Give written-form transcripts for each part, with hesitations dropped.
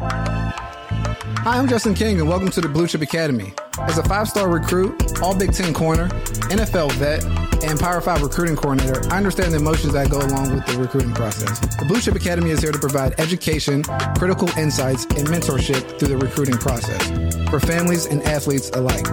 Hi, I'm Justin King, and welcome to the Blue Chip Academy. As a five-star recruit, all Big Ten corner, NFL vet, and Power 5 recruiting coordinator, I understand the emotions that go along with the recruiting process. The Blue Chip Academy is here to provide education, critical insights, and mentorship through the recruiting process for families and athletes alike.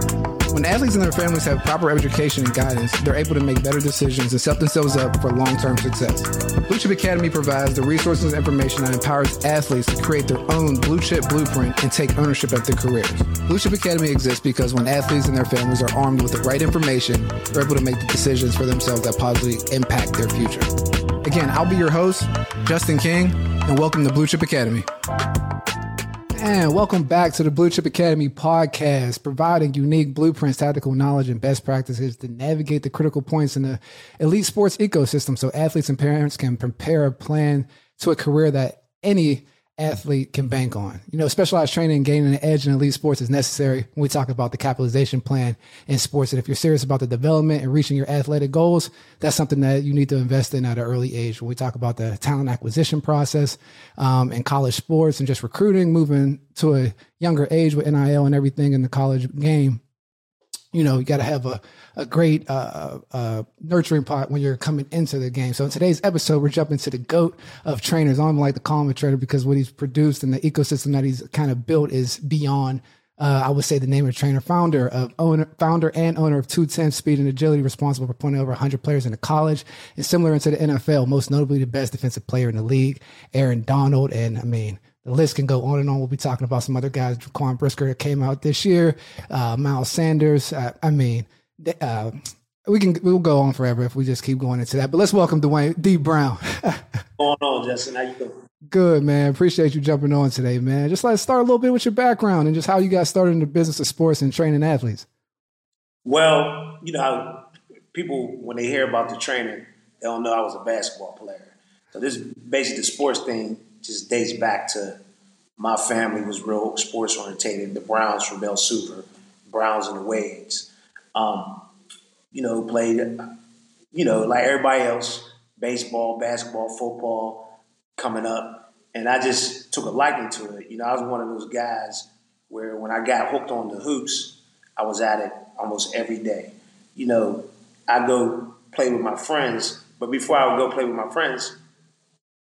When athletes and their families have proper education and guidance, they're able to make better decisions and set themselves up for long-term success. Blue Chip Academy provides the resources and information that empowers athletes to create their own Blue Chip blueprint and take ownership of their careers. Blue Chip Academy exists because when athletes and their families are armed with the right information, they're able to make the decisions for themselves that positively impact their future. Again, I'll be your host, Justin King, and welcome to Blue Chip Academy. And welcome back to the Blue Chip Academy podcast, providing unique blueprints, tactical knowledge, and best practices to navigate the critical points in the elite sports ecosystem so athletes and parents can prepare a plan to a career that any athlete can bank on. You know, specialized training and gaining an edge in elite sports is necessary when we talk about the capitalization plan in sports. And if you're serious about the development and reaching your athletic goals, that's something that you need to invest in at an early age. When we talk about the talent acquisition process in college sports and just recruiting, moving to a younger age with NIL and everything in the college game, you know, you got to have a great nurturing pot when you're coming into the game. So in today's episode, we're jumping to the GOAT of trainers. I don't like to call him a trainer because what he's produced and the ecosystem that he's kind of built is beyond, I would say, the name of the trainer. Founder and owner of 2Tenths Speed and Agility, responsible for appointing over 100 players into college and similar into the NFL, most notably the best defensive player in the league, Aaron Donald. And I mean, the list can go on and on. We'll be talking about some other guys, Jaquan Brisker that came out this year, Miles Sanders. We'll go on forever if we just keep going into that. But let's welcome Dwayne D. Brown. What's going on, Justin? How you doing? Good, man. Appreciate you jumping on today, man. Just let's start a little bit with your background and just how you got started in the business of sports and training athletes. Well, you know, how people, when they hear about the training, they don't know I was a basketball player. So this is basically the sports thing. Just dates back to my family was real sports orientated. The Browns from El Super, Browns and the Waves, you know, played, you know, like everybody else, baseball, basketball, football coming up. And I just took a liking to it. You know, I was one of those guys where when I got hooked on the hoops, I was at it almost every day. You know, I go play with my friends, but before I would go play with my friends,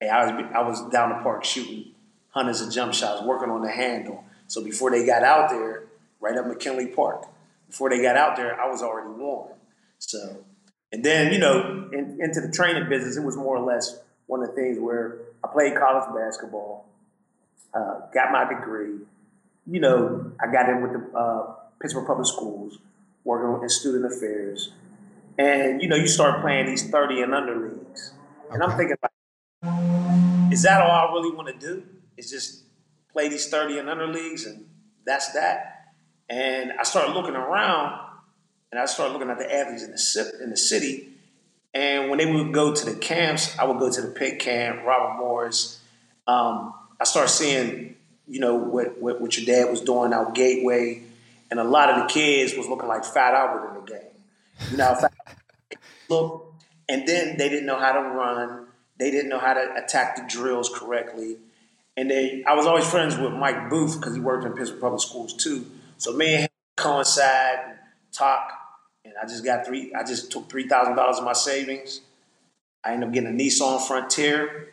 I was down the park shooting hundreds of jump shots, working on the handle. So before they got out there, right up McKinley Park, before they got out there, I was already warm. So, and then, you know, into the training business, it was more or less one of the things where I played college basketball, got my degree. You know, I got in with the Pittsburgh Public Schools, working in student affairs. And, you know, you start playing these 30 and under leagues. And I'm thinking about, is that all I really want to do? Is just play these 30 and under leagues and that's that? And I started looking around and I started looking at the athletes in the city. And when they would go to the camps, I would go to the Pitt camp, Robert Morris. I started seeing, you know, what your dad was doing out Gateway. And a lot of the kids was looking like Fat Albert in the game. You know, look, and then they didn't know how to run. They didn't know how to attack the drills correctly. And I was always friends with Mike Booth because he worked in Pittsburgh Public Schools too. So me and him coincide and talk. And I just took $3,000 of my savings. I ended up getting a Nissan Frontier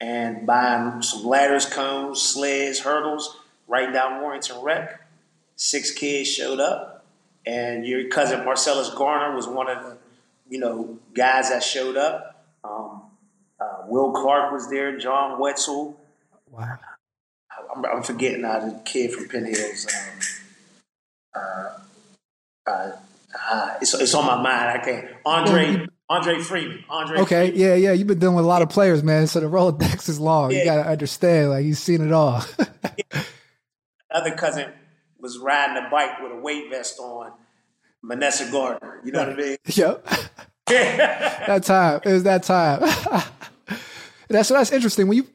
and buying some ladders, cones, sleds, hurdles, right down Warrington Rec. 6 kids showed up. And your cousin Marcellus Garner was one of the, you know, guys that showed up. Will Clark was there, John Wetzel. Wow. I'm forgetting the kid from Penn Hills. It's on my mind. I can't. Andre Freeman. Freeman. Yeah. You've been dealing with a lot of players, man. So the Rolodex is long. Yeah. You got to understand. Like, you've seen it all. Yeah. Other cousin was riding a bike with a weight vest on, Vanessa Gardner. You know what I mean? Yep. It was that time. That's interesting. When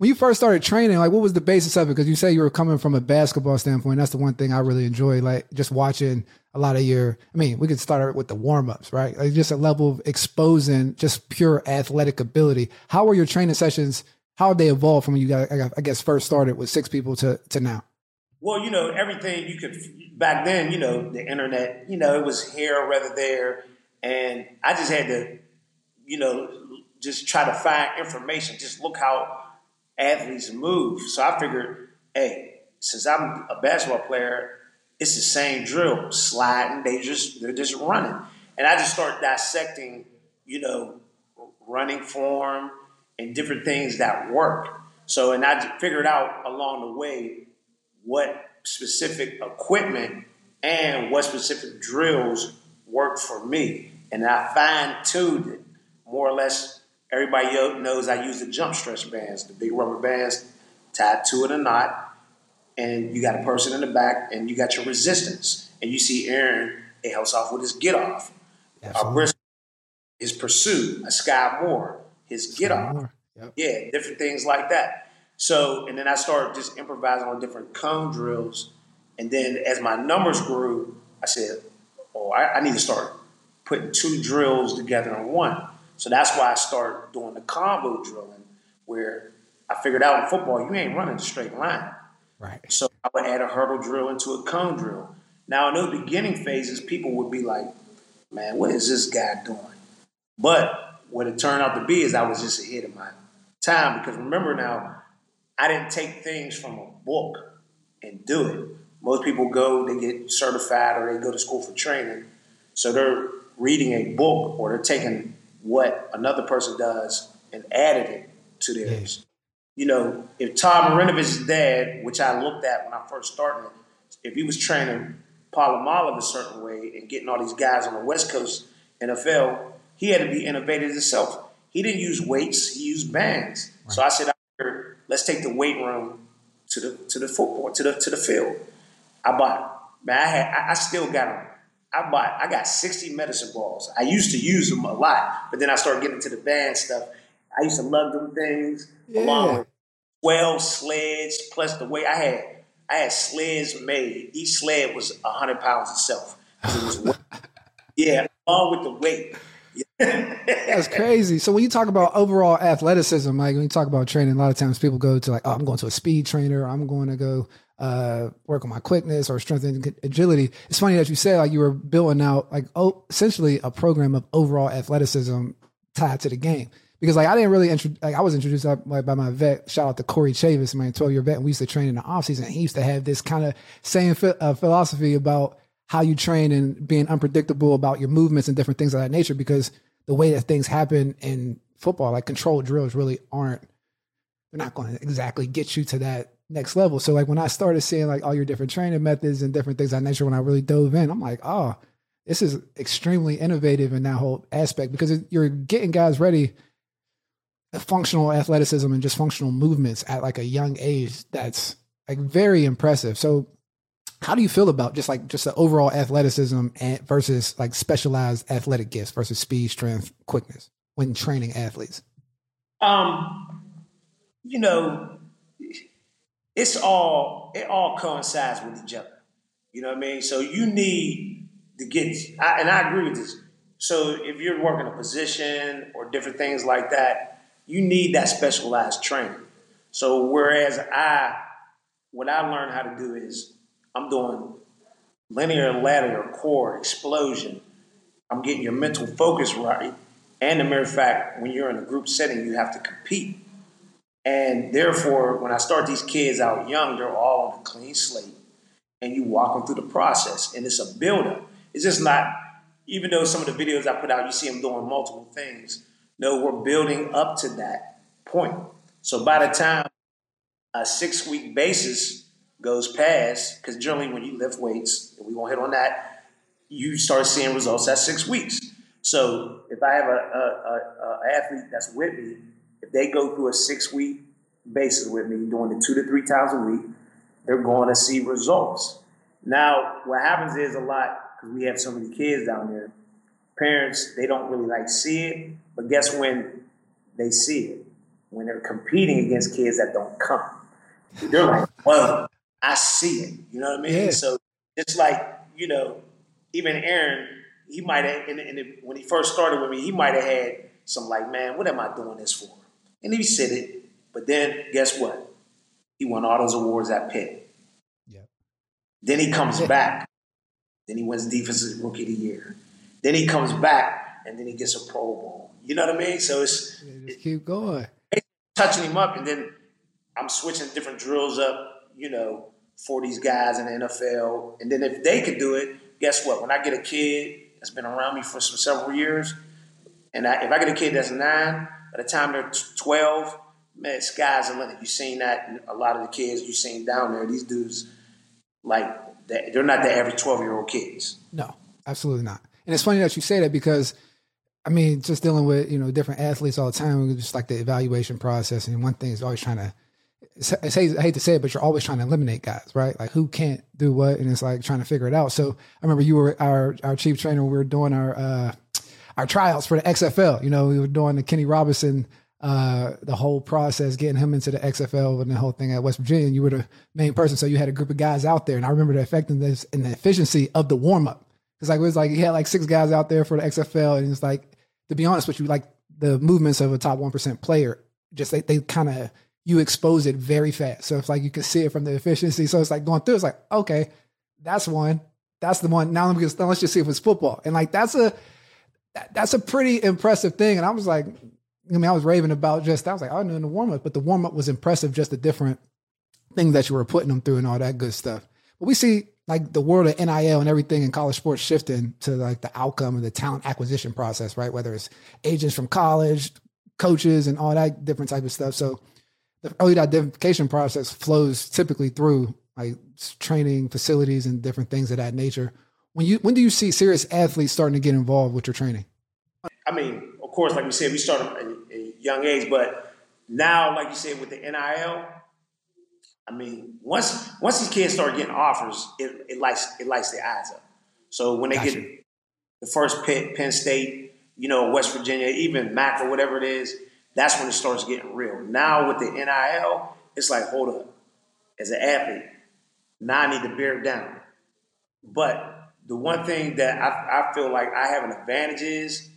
you first started training, like, what was the basis of it? Because you say you were coming from a basketball standpoint. That's the one thing I really enjoy, like just watching a lot of we could start with the warm-ups, right? Like just a level of exposing just pure athletic ability. How were your training sessions how they evolved from when you guys, I guess, first started with six people to now? Well, you know, everything you could – back then, you know, the internet, you know, it was here or rather there. And I just had to, you know, just try to find information, just look how athletes move. So I figured, hey, since I'm a basketball player, it's the same drill, sliding, they're just running. And I just started dissecting, you know, running form and different things that work. So, and I figured out along the way what specific equipment and what specific drills work for me. And I fine-tuned it. More or less, everybody knows I use the jump stretch bands, the big rubber bands tied to it or not. And you got a person in the back, and you got your resistance. And you see Aaron, it helps off with his get-off. Brisker, his pursuit, a Sky Moore, his get-off. Yep. Yeah, different things like that. So, and then I started just improvising on different cone drills. And then as my numbers grew, I said, oh, I need to start putting two drills together in one. So that's why I started doing the combo drilling, where I figured out in football, you ain't running a straight line. Right. So I would add a hurdle drill into a cone drill. Now, in those beginning phases, people would be like, man, what is this guy doing? But what it turned out to be is I was just ahead of my time, because remember now, I didn't take things from a book and do it. Most people go, they get certified or they go to school for training. So they're reading a book or they're taking what another person does and added it to theirs. You know, if Tom Marinovich's dad, which I looked at when I first started, if he was training Palomalo a certain way and getting all these guys on the West Coast NFL, he had to be innovative himself. He didn't use weights, he used bands. Right. So I said, let's take the weight room to the football, to the field. I bought, man, I still got them. I got 60 medicine balls. I used to use them a lot, but then I started getting to the band stuff. I used to love them things, along with 12 sleds, plus the way I had sleds made. Each sled was 100 pounds itself. It was yeah, along with the weight. That's crazy. So when you talk about overall athleticism, like when you talk about training, a lot of times people go to like, oh, I'm going to a speed trainer. I'm going to go work on my quickness or strength and agility. It's funny that you said like you were building out like essentially a program of overall athleticism tied to the game. Because like I didn't really I was introduced like by my vet. Shout out to Corey Chavis, my 12-year vet. And we used to train in the offseason. He used to have this kind of same philosophy about how you train and being unpredictable about your movements and different things of that nature, because the way that things happen in football, like controlled drills really they're not going to exactly get you to that next level. So like when I started seeing like all your different training methods and different things of that nature, when I really dove in, I'm like, oh, this is extremely innovative in that whole aspect, because you're getting guys ready for functional athleticism and just functional movements at like a young age. That's like very impressive. So how do you feel about just the overall athleticism versus like specialized athletic gifts versus speed, strength, quickness when training athletes? You know, it all coincides with each other. You know what I mean? So you need to and I agree with this. So if you're working a position or different things like that, you need that specialized training. So whereas what I learned how to do is, I'm doing linear, lateral, core, explosion. I'm getting your mental focus right. And the mere fact, when you're in a group setting, you have to compete. And therefore, when I start these kids out young, they're all on a clean slate. And you walk them through the process. And it's a buildup. It's just not, even though some of the videos I put out, you see them doing multiple things. No, we're building up to that point. So by the time a 6-week basis goes past, because generally when you lift weights, and we won't hit on that, you start seeing results at 6 weeks. So if I have a athlete that's with me, if they go through a 6-week basis with me, doing it 2 to 3 times a week, they're going to see results. Now, what happens is a lot, because we have so many kids down there, parents, they don't really like see it, but guess when they see it? When they're competing against kids that don't come. They're like, whoa. I see it. You know what I mean? Yeah. So it's like, you know, even Aaron, he might have, when he first started with me, he might have had some like, man, what am I doing this for? And he said it, But then guess what? He won all those awards at Pitt. Yep. Then he comes back. Then he wins Defensive Rookie of the Year. Then he comes back, and then he gets a Pro Bowl. You know what I mean? So it's just keep going. Touching him up, and then I'm switching different drills up, you know, for these guys in the NFL. And then if they can do it, guess what? When I get a kid that's been around me for some several years, and if I get a kid that's 9, by the time they're 12, man, sky's the limit. You've seen that in a lot of the kids you've seen down there. These dudes, like, they're not the average 12-year-old kids. No, absolutely not. And it's funny that you say that because, I mean, just dealing with, you know, different athletes all the time, just like the evaluation process. And one thing is always trying to, I hate to say it, but you're always trying to eliminate guys, right? Like who can't do what, and it's like trying to figure it out. So I remember you were our chief trainer. We were doing our tryouts for the XFL. You know, we were doing the Kenny Robinson, the whole process, getting him into the XFL and the whole thing at West Virginia. And you were the main person, so you had a group of guys out there, and I remember the effectiveness and the efficiency of the warm up. Because like it was like he had like 6 guys out there for the XFL, and it's like, to be honest with you, like the movements of a top 1% player, just they kind of, you expose it very fast. So it's like you can see it from the efficiency. So it's like going through, it's like, okay, that's one. That's the one. Now let's just see if it's football. And like that's a pretty impressive thing. And I was like, I mean, I was raving about just, I was like, I knew in the warm-up, but the warm-up was impressive, just the different things that you were putting them through and all that good stuff. But we see like the world of NIL and everything in college sports shifting to like the outcome of the talent acquisition process, right? Whether it's agents from college, coaches, and all that different type of stuff. So the early identification process flows typically through like training facilities and different things of that nature. When do you see serious athletes starting to get involved with your training? I mean, of course, like we said, we started at a young age, but now, like you said, with the NIL, I mean, once these kids start getting offers, it lights their eyes up. So when they get the first Penn State, you know, West Virginia, even Mac or whatever it is, that's when it starts getting real. Now with the NIL, it's like, hold up. As an athlete, now I need to bear down. But the one thing that I feel like I have an advantage is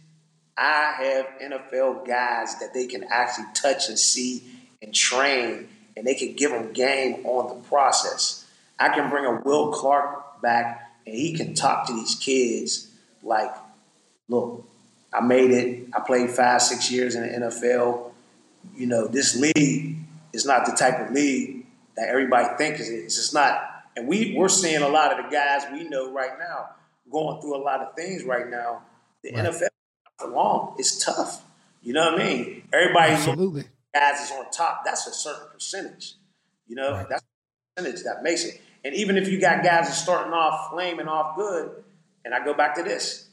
I have NFL guys that they can actually touch and see and train, and they can give them game on the process. I can bring a Will Clark back, and he can talk to these kids like, look, I made it. I played 5-6 years in the NFL. You know, this league is not the type of league that everybody thinks it is. It's just not. And we're seeing a lot of the guys we know right now going through a lot of things right now. The NFL is not for long. It's tough. You know what I mean? Everybody's guys is on top. That's a certain percentage. You know, that's a percentage that makes it. And even if you got guys that are starting off flaming off good, and I go back to this,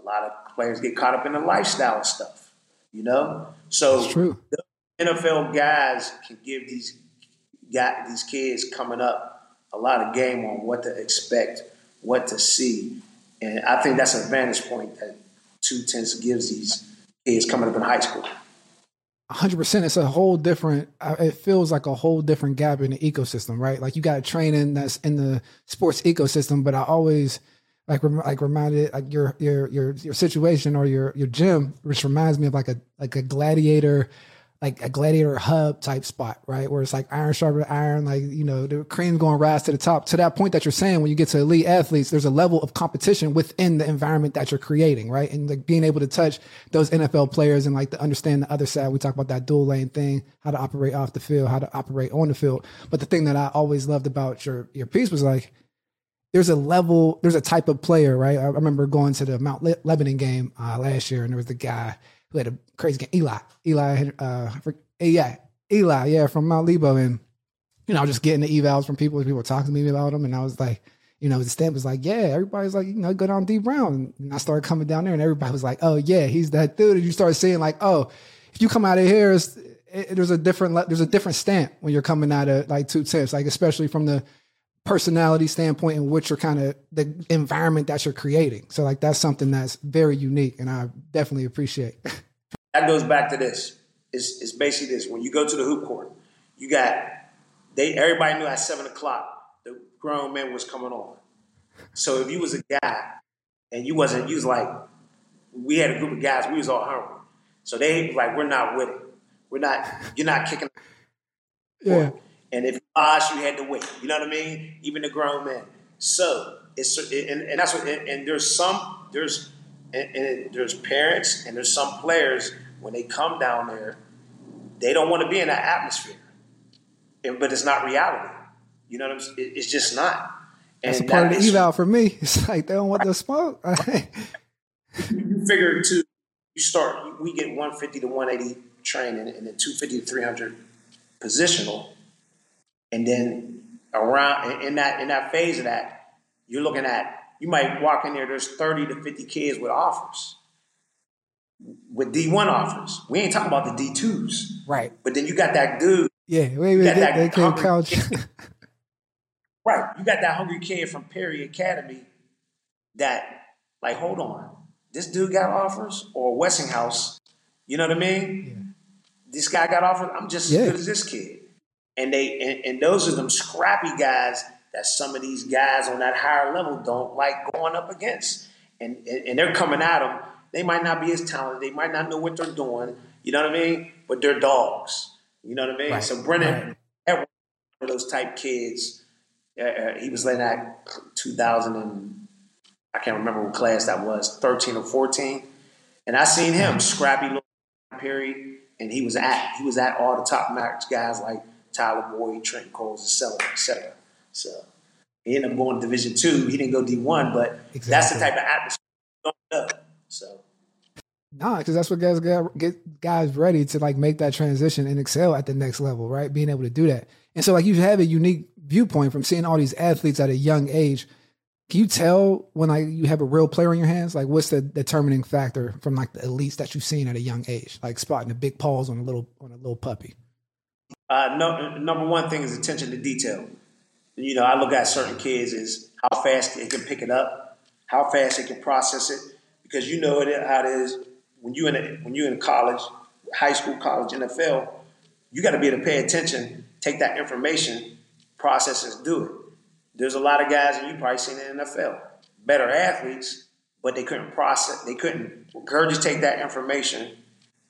a lot of players get caught up in the lifestyle and stuff, you know? So the NFL guys can give these kids coming up a lot of game on what to expect, what to see. And I think that's an advantage point that 2Tenths gives these kids coming up in high school. 100%. It's a whole different, it feels like a whole different gap in the ecosystem, right? Like you got training that's in the sports ecosystem, but I always reminded like your situation or your gym, which reminds me of like a gladiator hub type spot, right? Where it's like iron sharpened iron, like, you know, the cream's going to rise to the top. To that point that you're saying, when you get to elite athletes, there's a level of competition within the environment that you're creating, right? And like being able to touch those NFL players and like to understand the other side. We talk about that dual lane thing, how to operate off the field, how to operate on the field. But the thing that I always loved about your piece was like, there's a level, there's a type of player, right? I remember going to the Mount Lebanon game last year, and there was the guy who had a crazy game, Eli, from Mount Lebo. And, you know, I was just getting the evals from people were talking to me about him. And I was like, you know, the stamp was like, yeah, everybody's like, you know, go down D. Brown. And I started coming down there, and everybody was like, oh, yeah, he's that dude. And you start seeing like, oh, if you come out of here, there's a different stamp when you're coming out of like 2Tenths, like especially from the personality standpoint and what you're kind of the environment that you're creating. So like, that's something that's very unique, and I definitely appreciate. That goes back to this. It's basically this. When you go to the hoop court, you got, everybody knew at 7:00, the grown man was coming on. So if you was a guy and you was like, we had a group of guys, we was all hungry. So they like, we're not with it. We're not. You're not kicking. Yeah. And if you lost, you had to wait. You know what I mean? Even the grown men. So it's and that's what and there's some there's and there's parents and there's some players when they come down there, they don't want to be in that atmosphere. And, but it's not reality. You know what I'm saying? It's just not. And that's a part of the eval for me. It's like they don't want the smoke. You figure too. You start. We get 150 to 180 training, and then 250 to 300 positional, and then around in that phase of that, you're looking at. You might walk in there. There's 30 to 50 kids with offers, with D1 offers. We ain't talking about the D2s, right? But then you got that dude. Yeah, they can't couch. Right, you got that hungry kid from Perry Academy. That like, hold on. This dude got offers, or Wessinghouse, you know what I mean? Yeah. This guy got offers. I'm just as good as this kid. And those are them scrappy guys that some of these guys on that higher level don't like going up against. And they're coming at them. They might not be as talented. They might not know what they're doing. You know what I mean? But they're dogs. You know what I mean? Right. So Brennan, every one of those type kids, he was letting that 2000 and. I can't remember what class that was, 13 or 14. And I seen him scrappy little period, and he was at all the top notch guys like Tyler Boyd, Trent Cole, etc. So he ended up going to Division II. He didn't go D1, but that's the type of atmosphere you don't know. So because that's what guys get guys ready to like make that transition and excel at the next level, right? Being able to do that. And so like you have a unique viewpoint from seeing all these athletes at a young age. Can you tell when you have a real player in your hands? Like, what's the determining factor from like the elites that you've seen at a young age? Like spotting the big paws on a little puppy. Number one thing is attention to detail. You know, I look at certain kids is how fast they can pick it up, how fast they can process it, because you know how it is when you're in college, high school, college, NFL. You got to be able to pay attention, take that information, process it, do it. There's a lot of guys, and you've probably seen in the NFL, better athletes, but they couldn't process. They couldn't regurgitate that information,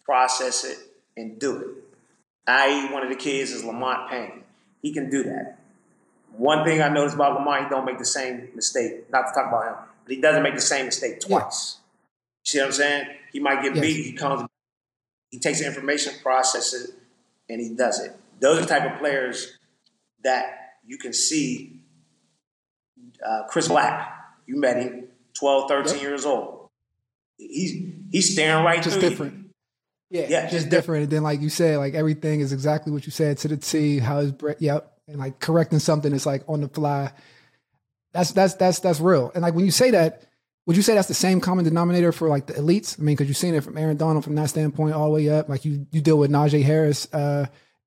process it, and do it. I.e., one of the kids is Lamont Payne. He can do that. One thing I noticed about Lamont, he don't make the same mistake. Not to talk about him, but he doesn't make the same mistake twice. You see what I'm saying? He might get beat. He comes. He takes the information, processes it, and he does it. Those are the type of players that you can see. Chris Black, you met him, 12, 13 years old. He's staring right just through different. You. Yeah, just different. And then, like you said, like everything is exactly what you said to the T. How is and like correcting something is like on the fly. That's real. And like when you say that, would you say that's the same common denominator for like the elites? I mean, because you've seen it from Aaron Donald from that standpoint all the way up. Like you deal with Najee Harris in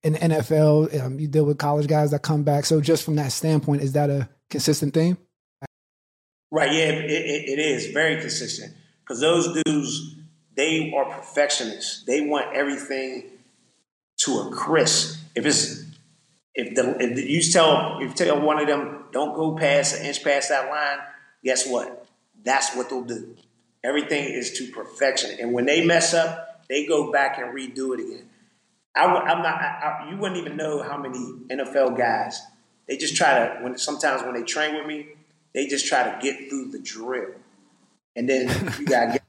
the NFL. You deal with college guys that come back. So just from that standpoint, is that a consistent theme? Right, yeah, it is very consistent because those dudes, they are perfectionists. They want everything to a crisp. If you tell one of them don't go past an inch past that line, guess what? That's what they'll do. Everything is to perfection, and when they mess up, they go back and redo it again. You wouldn't even know how many NFL guys. They just try to, when they train with me, they just try to get through the drill. And then you got to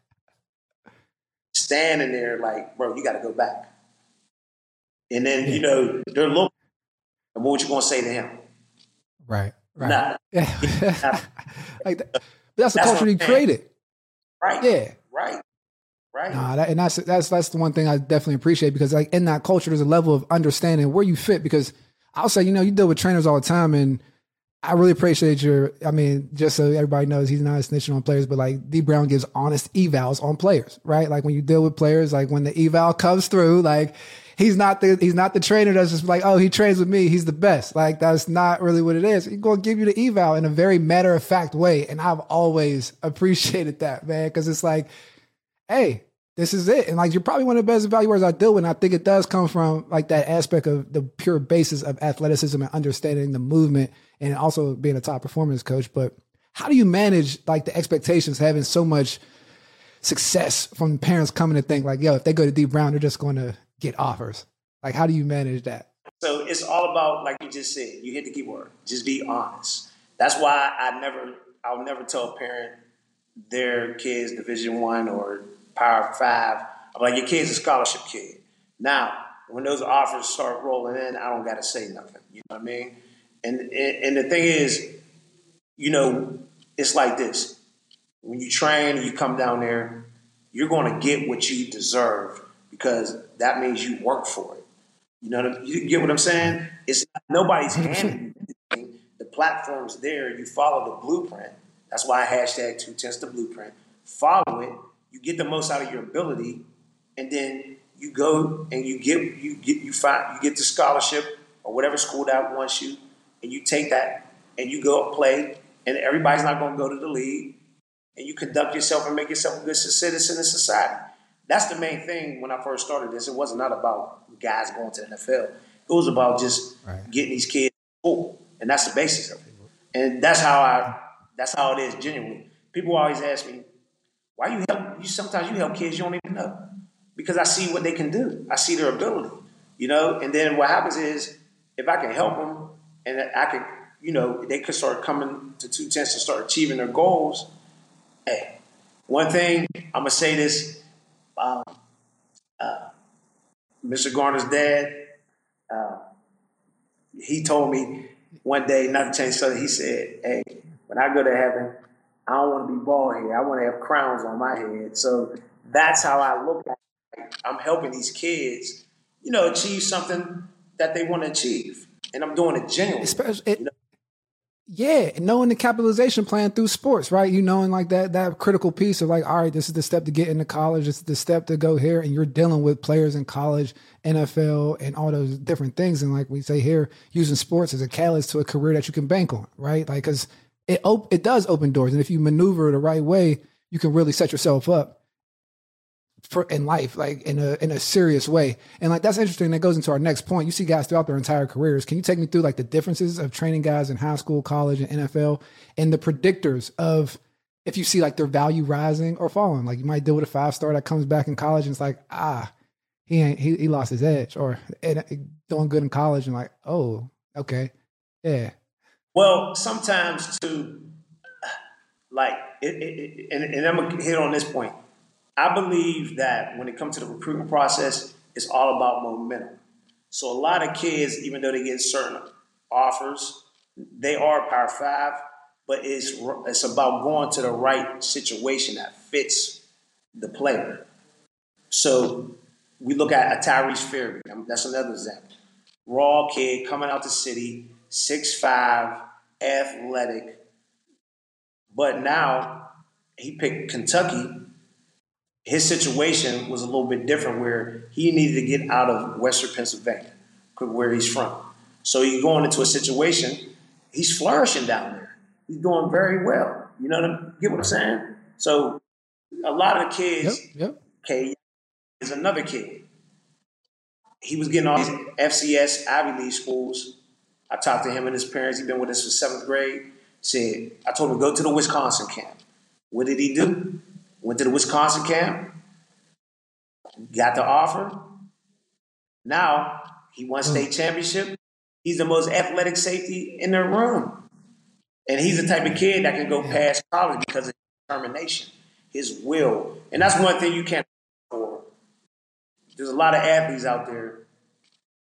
standing there like, bro, you got to go back. And then, you know, they're looking, and what you going to say to him? Right. Nah. Yeah. Like that. But that's the culture you created. Right. Yeah. Right. Nah, that's the one thing I definitely appreciate because like in that culture, there's a level of understanding where you fit because I'll say, you know, you deal with trainers all the time, and I really appreciate just so everybody knows, he's not snitching on players, but like D. Brown gives honest evals on players, right? Like when you deal with players, like when the eval comes through, like he's not the trainer that's just like, oh, he trains with me, he's the best. Like that's not really what it is. He's gonna give you the eval in a very matter of fact way, and I've always appreciated that, man, because it's like, hey. This is it. And like, you're probably one of the best evaluators I do. And I think it does come from like that aspect of the pure basis of athleticism and understanding the movement and also being a top performance coach. But how do you manage like the expectations, having so much success from parents coming to think like, yo, if they go to D. Brown, they're just going to get offers. Like, how do you manage that? So it's all about, like you just said, you hit the key word. Just be honest. That's why I'll never tell a parent their kid's Division I or Power 5. I'm like, your kid's a scholarship kid. Now, when those offers start rolling in, I don't got to say nothing. You know what I mean? And the thing is, you know, it's like this. When you train, you come down there, you're going to get what you deserve because that means you work for it. You know, you get what I'm saying? It's nobody's handing you anything. The platform's there. You follow the blueprint. That's why I hashtag 2Tenths the blueprint. Follow it. You get the most out of your ability, and then you go and you get the scholarship or whatever school that wants you, and you take that and you go and play. And everybody's not going to go to the league. And you conduct yourself and make yourself a good citizen in society. That's the main thing when I first started this. It wasn't not about guys going to the NFL. It was about just getting these kids cool. And that's the basis of it. And that's how it is genuinely. People always ask me, why you help? Sometimes you help kids you don't even know. Because I see what they can do. I see their ability, you know? And then what happens is if I can help them and I can, you know, they could start coming to 2Tenths and start achieving their goals. Hey, one thing, I'm going to say this. Mr. Garner's dad, he told me one day, not to change something, he said, hey, when I go to heaven, I don't want to be bald head. I want to have crowns on my head. So that's how I look at it. Like, I'm helping these kids, you know, achieve something that they want to achieve. And I'm doing it genuinely. You know? Yeah, and knowing the capitalization plan through sports, right? You knowing like that critical piece of like, all right, this is the step to get into college. This is the step to go here. And you're dealing with players in college, NFL, and all those different things. And like we say here, using sports as a catalyst to a career that you can bank on, right? Like, because it does open doors. And if you maneuver the right way, you can really set yourself up for in life, like in a serious way. And like, that's interesting. That goes into our next point. You see guys throughout their entire careers. Can you take me through like the differences of training guys in high school, college, and NFL, and the predictors of if you see like their value rising or falling? Like you might deal with a 5-star that comes back in college and it's like, he lost his edge, or doing good in college and like, oh, okay. Yeah. Well, sometimes too, like, and I'm gonna hit on this point. I believe that when it comes to the recruitment process, it's all about momentum. So a lot of kids, even though they get certain offers, they are Power 5, but it's about going to the right situation that fits the player. So we look at Tyrese Ferry. That's another example. Raw kid coming out the city, 6'5", athletic. But now he picked Kentucky. His situation was a little bit different where he needed to get out of Western Pennsylvania, where he's from. So you're going into a situation, he's flourishing down there. He's doing very well. You know what I'm, get what I'm saying? So a lot of the kids, okay, is another kid. He was getting all these FCS Ivy League schools. I talked to him and his parents. He's been with us since 7th grade. Said, I told him, go to the Wisconsin camp. What did he do? Went to the Wisconsin camp, got the offer. Now he won state championship. He's the most athletic safety in the room. And he's the type of kid that can go past college because of his determination, his will. And that's one thing you can't afford. There's a lot of athletes out there.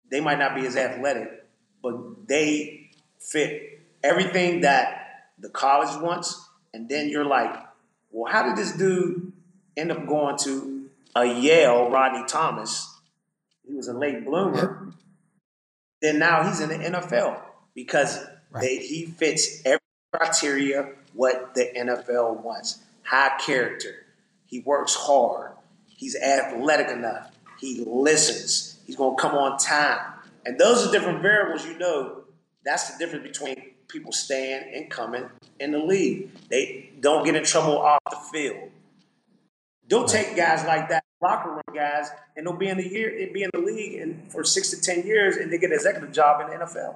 They might not be as athletic, but they fit everything that the college wants. And then you're like, well, how did this dude end up going to a Yale, Rodney Thomas? He was a late bloomer. Then now he's in the NFL because he fits every criteria what the NFL wants. High character. He works hard. He's athletic enough. He listens. He's going to come on time. And those are different variables, you know. That's the difference between people staying and coming in the league. They don't get in trouble off the field. They'll take guys like that, locker room guys, and they'll be in the league for 6 to 10 years, and they get an executive job in the NFL.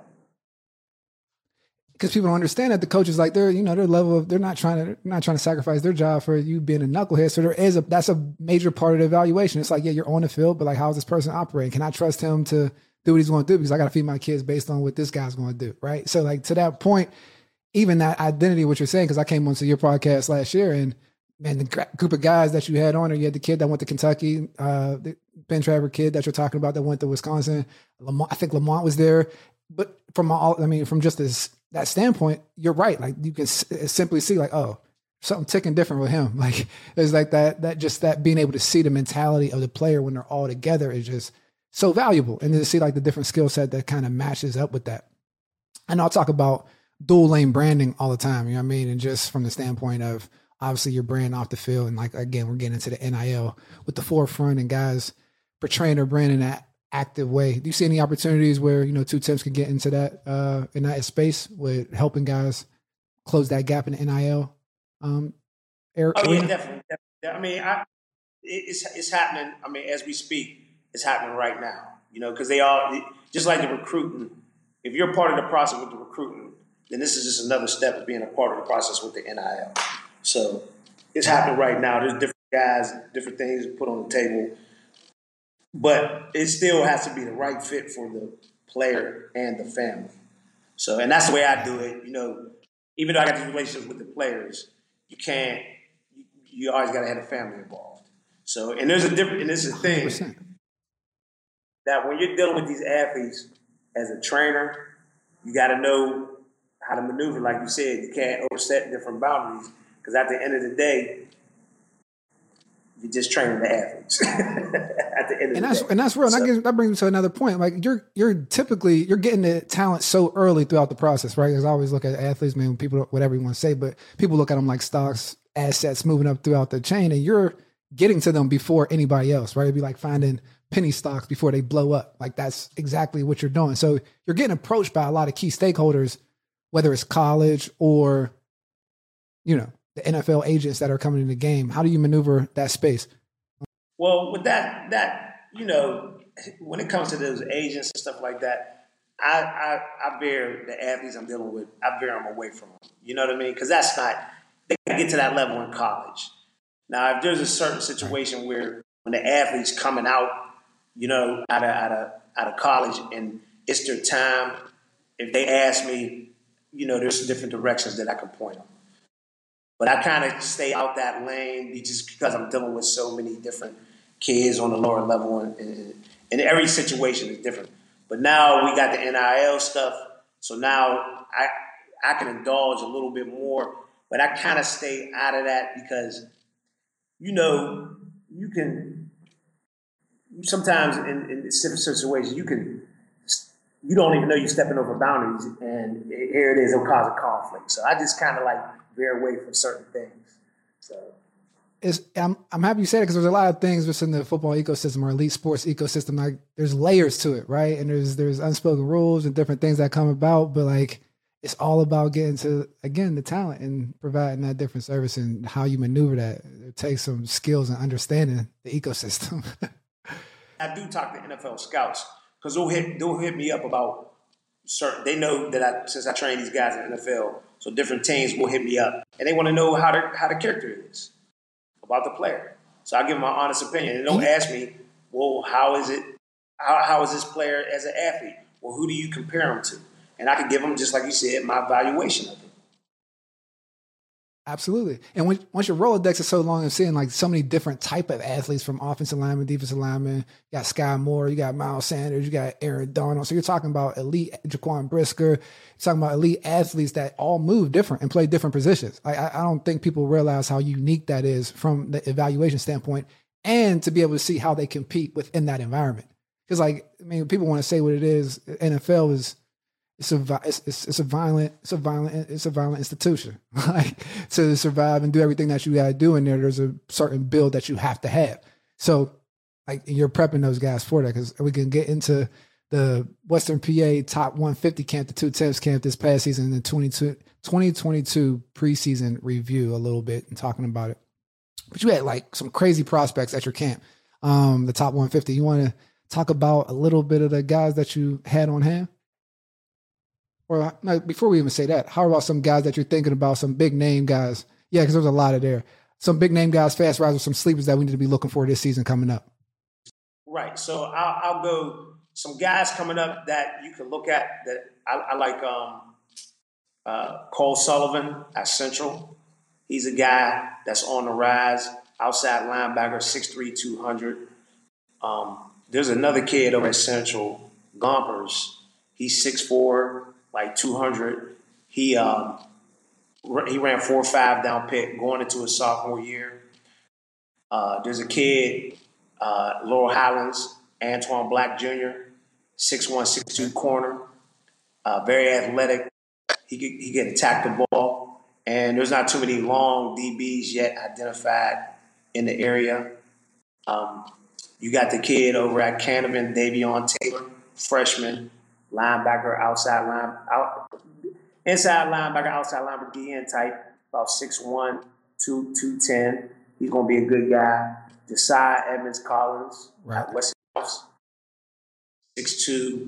because people don't understand that the coaches, like, they're, you know, their level of, they're not trying to sacrifice their job for you being a knucklehead. So there is that's a major part of the evaluation. It's like, yeah, you're on the field, but like, how is this person operating? Can I trust him to do what he's going to do? Because I got to feed my kids based on what this guy's going to do. Right. So like, to that point, even that identity, what you're saying, because I came onto your podcast last year, and man, the group of guys that you had on, or you had the kid that went to Kentucky, the Ben Travers kid that you're talking about that went to Wisconsin, Lamont, I think Lamont was there. But from just that standpoint, you're right. Like, you can simply see, like, oh, something ticking different with him. Like, it's like that being able to see the mentality of the player when they're all together is just so valuable. And then to see like the different skill set that kind of matches up with that. And I'll talk about dual lane branding all the time, you know what I mean? And just from the standpoint of obviously your brand off the field. And like, again, we're getting into the NIL with the forefront and guys portraying their brand in that active way. Do you see any opportunities where, you know, 2Tenths can get into that in that space with helping guys close that gap in the NIL? Eric, oh yeah, definitely. I mean, it's happening. I mean, as we speak, it's happening right now. You know, because they all, just like the recruiting. If you're part of the process with the recruiting, then this is just another step of being a part of the process with the NIL. So it's happening right now. There's different guys, different things put on the table. But it still has to be the right fit for the player and the family. So, and that's the way I do it. You know, even though I got these relationships with the players, you always got to have the family involved. So, and there's a different, and this is a thing 100%. That when you're dealing with these athletes as a trainer, you got to know how to maneuver. Like you said, you can't overstep different boundaries, because at the end of the day, you're just training the athletes. At the end of the day. And that's real. So, and that brings me to another point. Like, you're typically getting the talent so early throughout the process, right? Because I always look at athletes, man, people, whatever you want to say, but people look at them like stocks, assets moving up throughout the chain, and you're getting to them before anybody else, right? It'd be like finding penny stocks before they blow up. Like, that's exactly what you're doing. So you're getting approached by a lot of key stakeholders, whether it's college or, you know, the NFL agents that are coming in the game. How do you maneuver that space? Well, with that, you know, when it comes to those agents and stuff like that, I bear the athletes I'm dealing with. I bear them away from them. You know what I mean? Because that's not, they can get to that level in college. Now, if there's a certain situation where when the athlete's coming out, you know, out of college, and it's their time, if they ask me, you know, there's different directions that I can point them. But I kind of stay out that lane just because I'm dealing with so many different kids on the lower level, and every situation is different. But now we got the NIL stuff, so now I can indulge a little bit more. But I kind of stay out of that because, you know, you can sometimes in situations you don't even know you're stepping over boundaries, and here it is, it'll cause a conflict. So I just kind of like bear away from certain things. So I'm happy you said it, because there's a lot of things within the football ecosystem or elite sports ecosystem. Like, there's layers to it, right? And there's unspoken rules and different things that come about. But like, it's all about getting to, again, the talent and providing that different service and how you maneuver that. It takes some skills and understanding the ecosystem. I do talk to NFL scouts, because they'll hit me up about certain. They know that since I train these guys in the NFL. So different teams will hit me up, and they want to know how the character is about the player. So I give them my honest opinion. And they'll ask me, well, how is it? How is this player as an athlete? Well, who do you compare him to? And I can give them, just like you said, my evaluation of it. Absolutely. And once your Rolodex is so long, I'm seeing like so many different type of athletes, from offensive linemen, defensive linemen. You got Sky Moore, you got Miles Sanders, you got Aaron Donald. So you're talking about elite Jaquan Brisker, you're talking about elite athletes that all move different and play different positions. I don't think people realize how unique that is from the evaluation standpoint, and to be able to see how they compete within that environment. Because like, I mean, people want to say what it is. NFL is, It's a violent institution. Like, to survive and do everything that you got to do in there, there's a certain build that you have to have. So, like, you're prepping those guys for that, because we can get into the Western PA Top 150 camp, the 2Tenths camp this past season, the 2022 preseason review a little bit and talking about it. But you had like some crazy prospects at your camp, the Top 150. You want to talk about a little bit of the guys that you had on hand? Or no, before we even say that, how about some guys that you're thinking about, some big name guys? Yeah, because there's a lot of there. Some big name guys, fast risers, some sleepers that we need to be looking for this season coming up. Right. So I'll go some guys coming up that you can look at that I like. Cole Sullivan at Central. He's a guy that's on the rise. Outside linebacker, 6'3", 200. There's another kid over at Central, Gompers. He's 6'4", like 200. He ran 4.5 down Pitt going into his sophomore year. There's a kid, Laurel Highlands, Antoine Black Jr., 6'1", 6'2", corner. Very athletic. He can attack the ball. And there's not too many long DBs yet identified in the area. You got the kid over at Canavan, Davion Taylor, freshman, linebacker, inside linebacker, outside linebacker, DN type, about 6'1", 210. He's going to be a good guy. Josiah Edmonds-Collins at Wessinghouse, 6'2",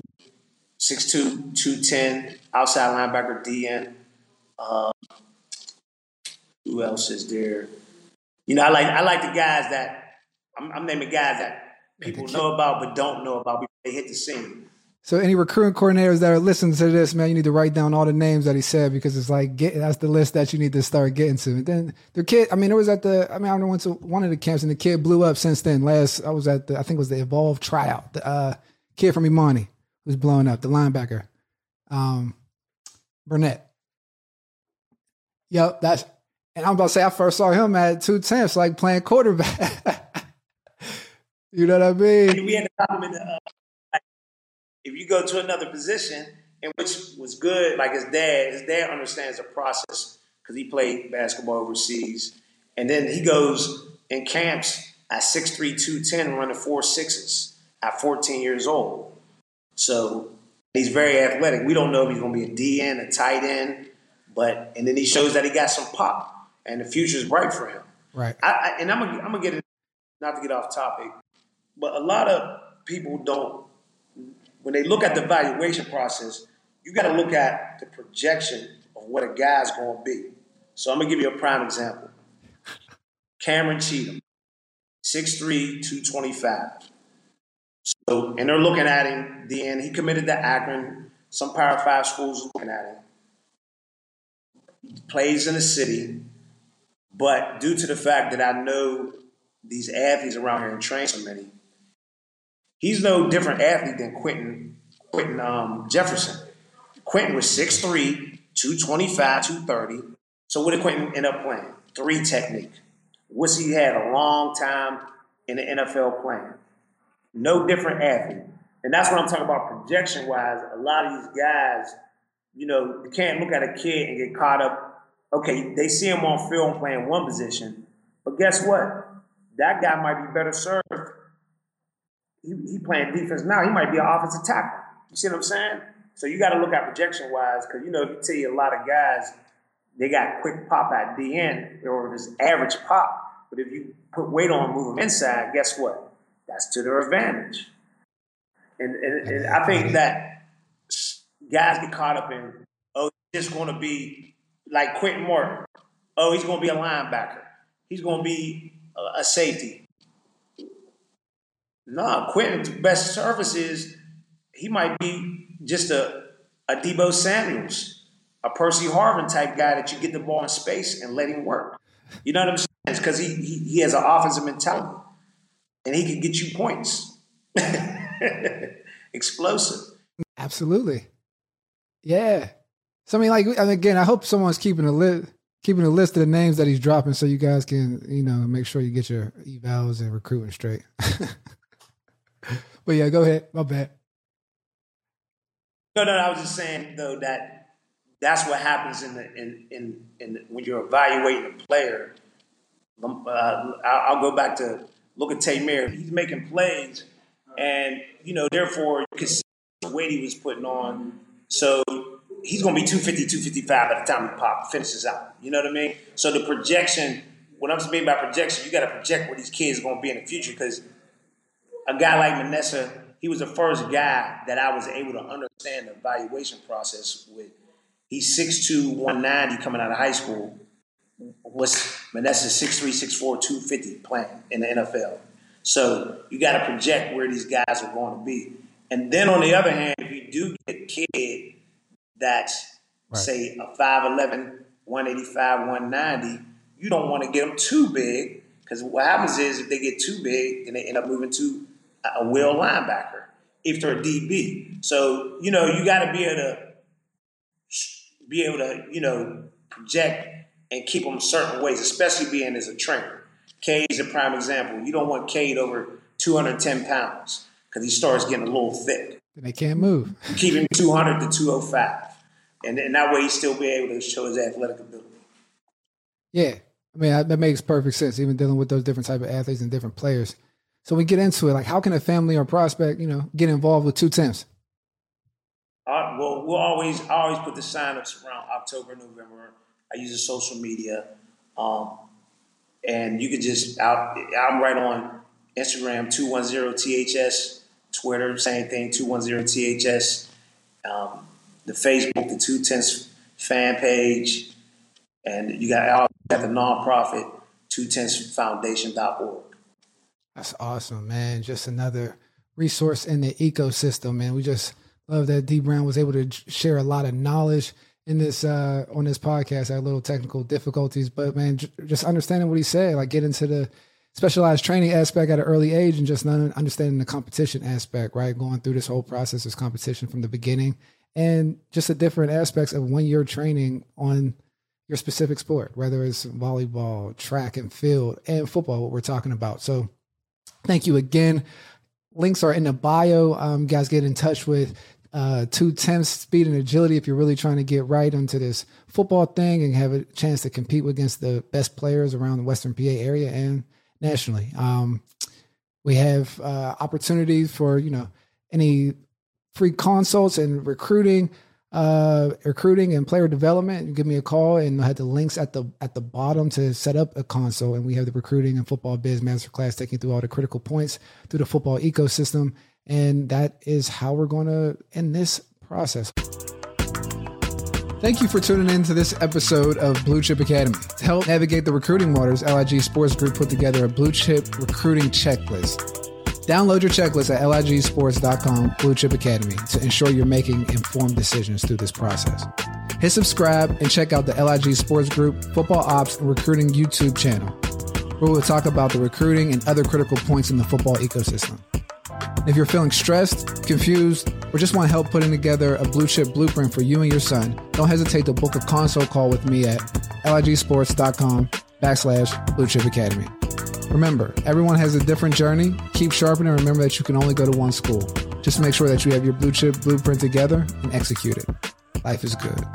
210, outside linebacker, DN. Who else is there? You know, I like the guys that I'm naming guys that people know about but don't know about because they hit the scene. So any recruiting coordinators that are listening to this, man, you need to write down all the names that he said because it's like that's the list that you need to start getting to. And then the kid, I went to one of the camps and the kid blew up since then. I think it was the Evolve tryout. The kid from Imani was blowing up, the linebacker, Burnett. Yep, and I'm about to say I first saw him at 2Tenths, like playing quarterback. You know what I mean? We had a problem if you go to another position, and which was good, like his dad understands the process because he played basketball overseas. And then he goes in camps at 6'3", 210, running 4.6s at 14 years old. So he's very athletic. We don't know if he's going to be a DN, a tight end. And then he shows that he got some pop, and the future is bright for him. Right. And I'm gonna get not to get off topic, but a lot of people don't. When they look at the evaluation process, you got to look at the projection of what a guy's gonna be. So I'm gonna give you a prime example. Cameron Cheatham, 6'3", 225. So, and they're looking at him. Then he committed to Akron. Some Power 5 schools are looking at him. Plays in the city, but due to the fact that I know these athletes around here and train so many, he's no different athlete than Quentin Jefferson. Quentin was 6'3", 225, 230. So what did Quentin end up playing? 3 technique. Which he had a long time in the NFL playing. No different athlete. And that's what I'm talking about projection-wise. A lot of these guys, you know, you can't look at a kid and get caught up. Okay, they see him on film playing one position, but guess what? That guy might be better served. He playing defense now. He might be an offensive tackle. You see what I'm saying? So you got to look at projection-wise because, you know, if you tell you a lot of guys, they got quick pop at DN or this average pop, but if you put weight on and move them inside, guess what? That's to their advantage. And I think that guys get caught up in, oh, he's just going to be like Quentin Martin. Oh, he's going to be a linebacker. He's going to be a safety. No, Quentin's best service is he might be just a Debo Samuels, a Percy Harvin type guy that you get the ball in space and let him work. You know what I'm saying? It's because he has an offensive mentality, and he can get you points. Explosive. Absolutely. Yeah. So, I mean, like, and again, I hope someone's keeping a list of the names that he's dropping so you guys can, you know, make sure you get your evals and recruiting straight. But, yeah, go ahead. My bad. No, I was just saying, though, that that's what happens when you're evaluating a player. I'll go back to look at Taymyr. He's making plays, and, you know, therefore, you can see the weight he was putting on. So he's going to be 250, 255 by the time the pop finishes out. You know what I mean? So the projection, what I'm speaking about projection, you got to project where these kids are going to be in the future because a guy like Vanessa he was the first guy that I was able to understand the evaluation process with. He's 6'2", 190 coming out of high school. What's Vanessa's 6'3", 6'4", 250 playing in the NFL. So you got to project where these guys are going to be. And then on the other hand, if you do get a kid that's, right, say, a 5'11", 185, 190, you don't want to get them too big, because what happens is if they get too big, then they end up moving to a will linebacker if they're a DB. So, you know, you got to be able to, you know, project and keep them certain ways, especially being as a trainer. Cade is a prime example. You don't want Cade over 210 pounds because he starts getting a little thick. And they can't move. Keep him 200 to 205. And that way he'll still be able to show his athletic ability. Yeah. I mean, that makes perfect sense, even dealing with those different type of athletes and different players. So we get into it. Like, how can a family or prospect, you know, get involved with 2Tenths? Well, we'll always put the sign-ups around October, November. I use the social media. And you can just – I'm right on Instagram, 210THS, Twitter, same thing, 210THS, the Facebook, the 2Tenths fan page, and you got the nonprofit, 2TenthsFoundation.org. That's awesome, man. Just another resource in the ecosystem, man. We just love that D. Brown was able to share a lot of knowledge in this on this podcast. I had little technical difficulties, but man, just understanding what he said, like get into the specialized training aspect at an early age and just understanding the competition aspect, right? Going through this whole process, this competition from the beginning, and just the different aspects of when you're training on your specific sport, whether it's volleyball, track and field, and football, what we're talking about. So thank you again. Links are in the bio. Guys, get in touch with 2Tenths Speed and Agility if you're really trying to get right into this football thing and have a chance to compete against the best players around the Western PA area and nationally. We have opportunities for, you know, any free consults and recruiting and player development. Give me a call, and I had the links at the bottom to set up a consult. And we have the recruiting and football biz masterclass taking you through all the critical points through the football ecosystem. And that is how we're going to end this process. Thank you for tuning in to this episode of Blue Chip Academy. To help navigate the recruiting waters, LIG Sports Group put together a Blue Chip recruiting checklist. Download your checklist at ligsports.com Blue Chip Academy to ensure you're making informed decisions through this process. Hit subscribe and check out the LIG Sports Group, Football Ops, and Recruiting YouTube channel, where we'll talk about the recruiting and other critical points in the football ecosystem. If you're feeling stressed, confused, or just want help putting together a blue chip blueprint for you and your son, don't hesitate to book a consult call with me at ligsports.com/Blue Chip Academy. Remember, everyone has a different journey. Keep sharpening and remember that you can only go to one school. Just make sure that you have your blue chip blueprint together and execute it. Life is good.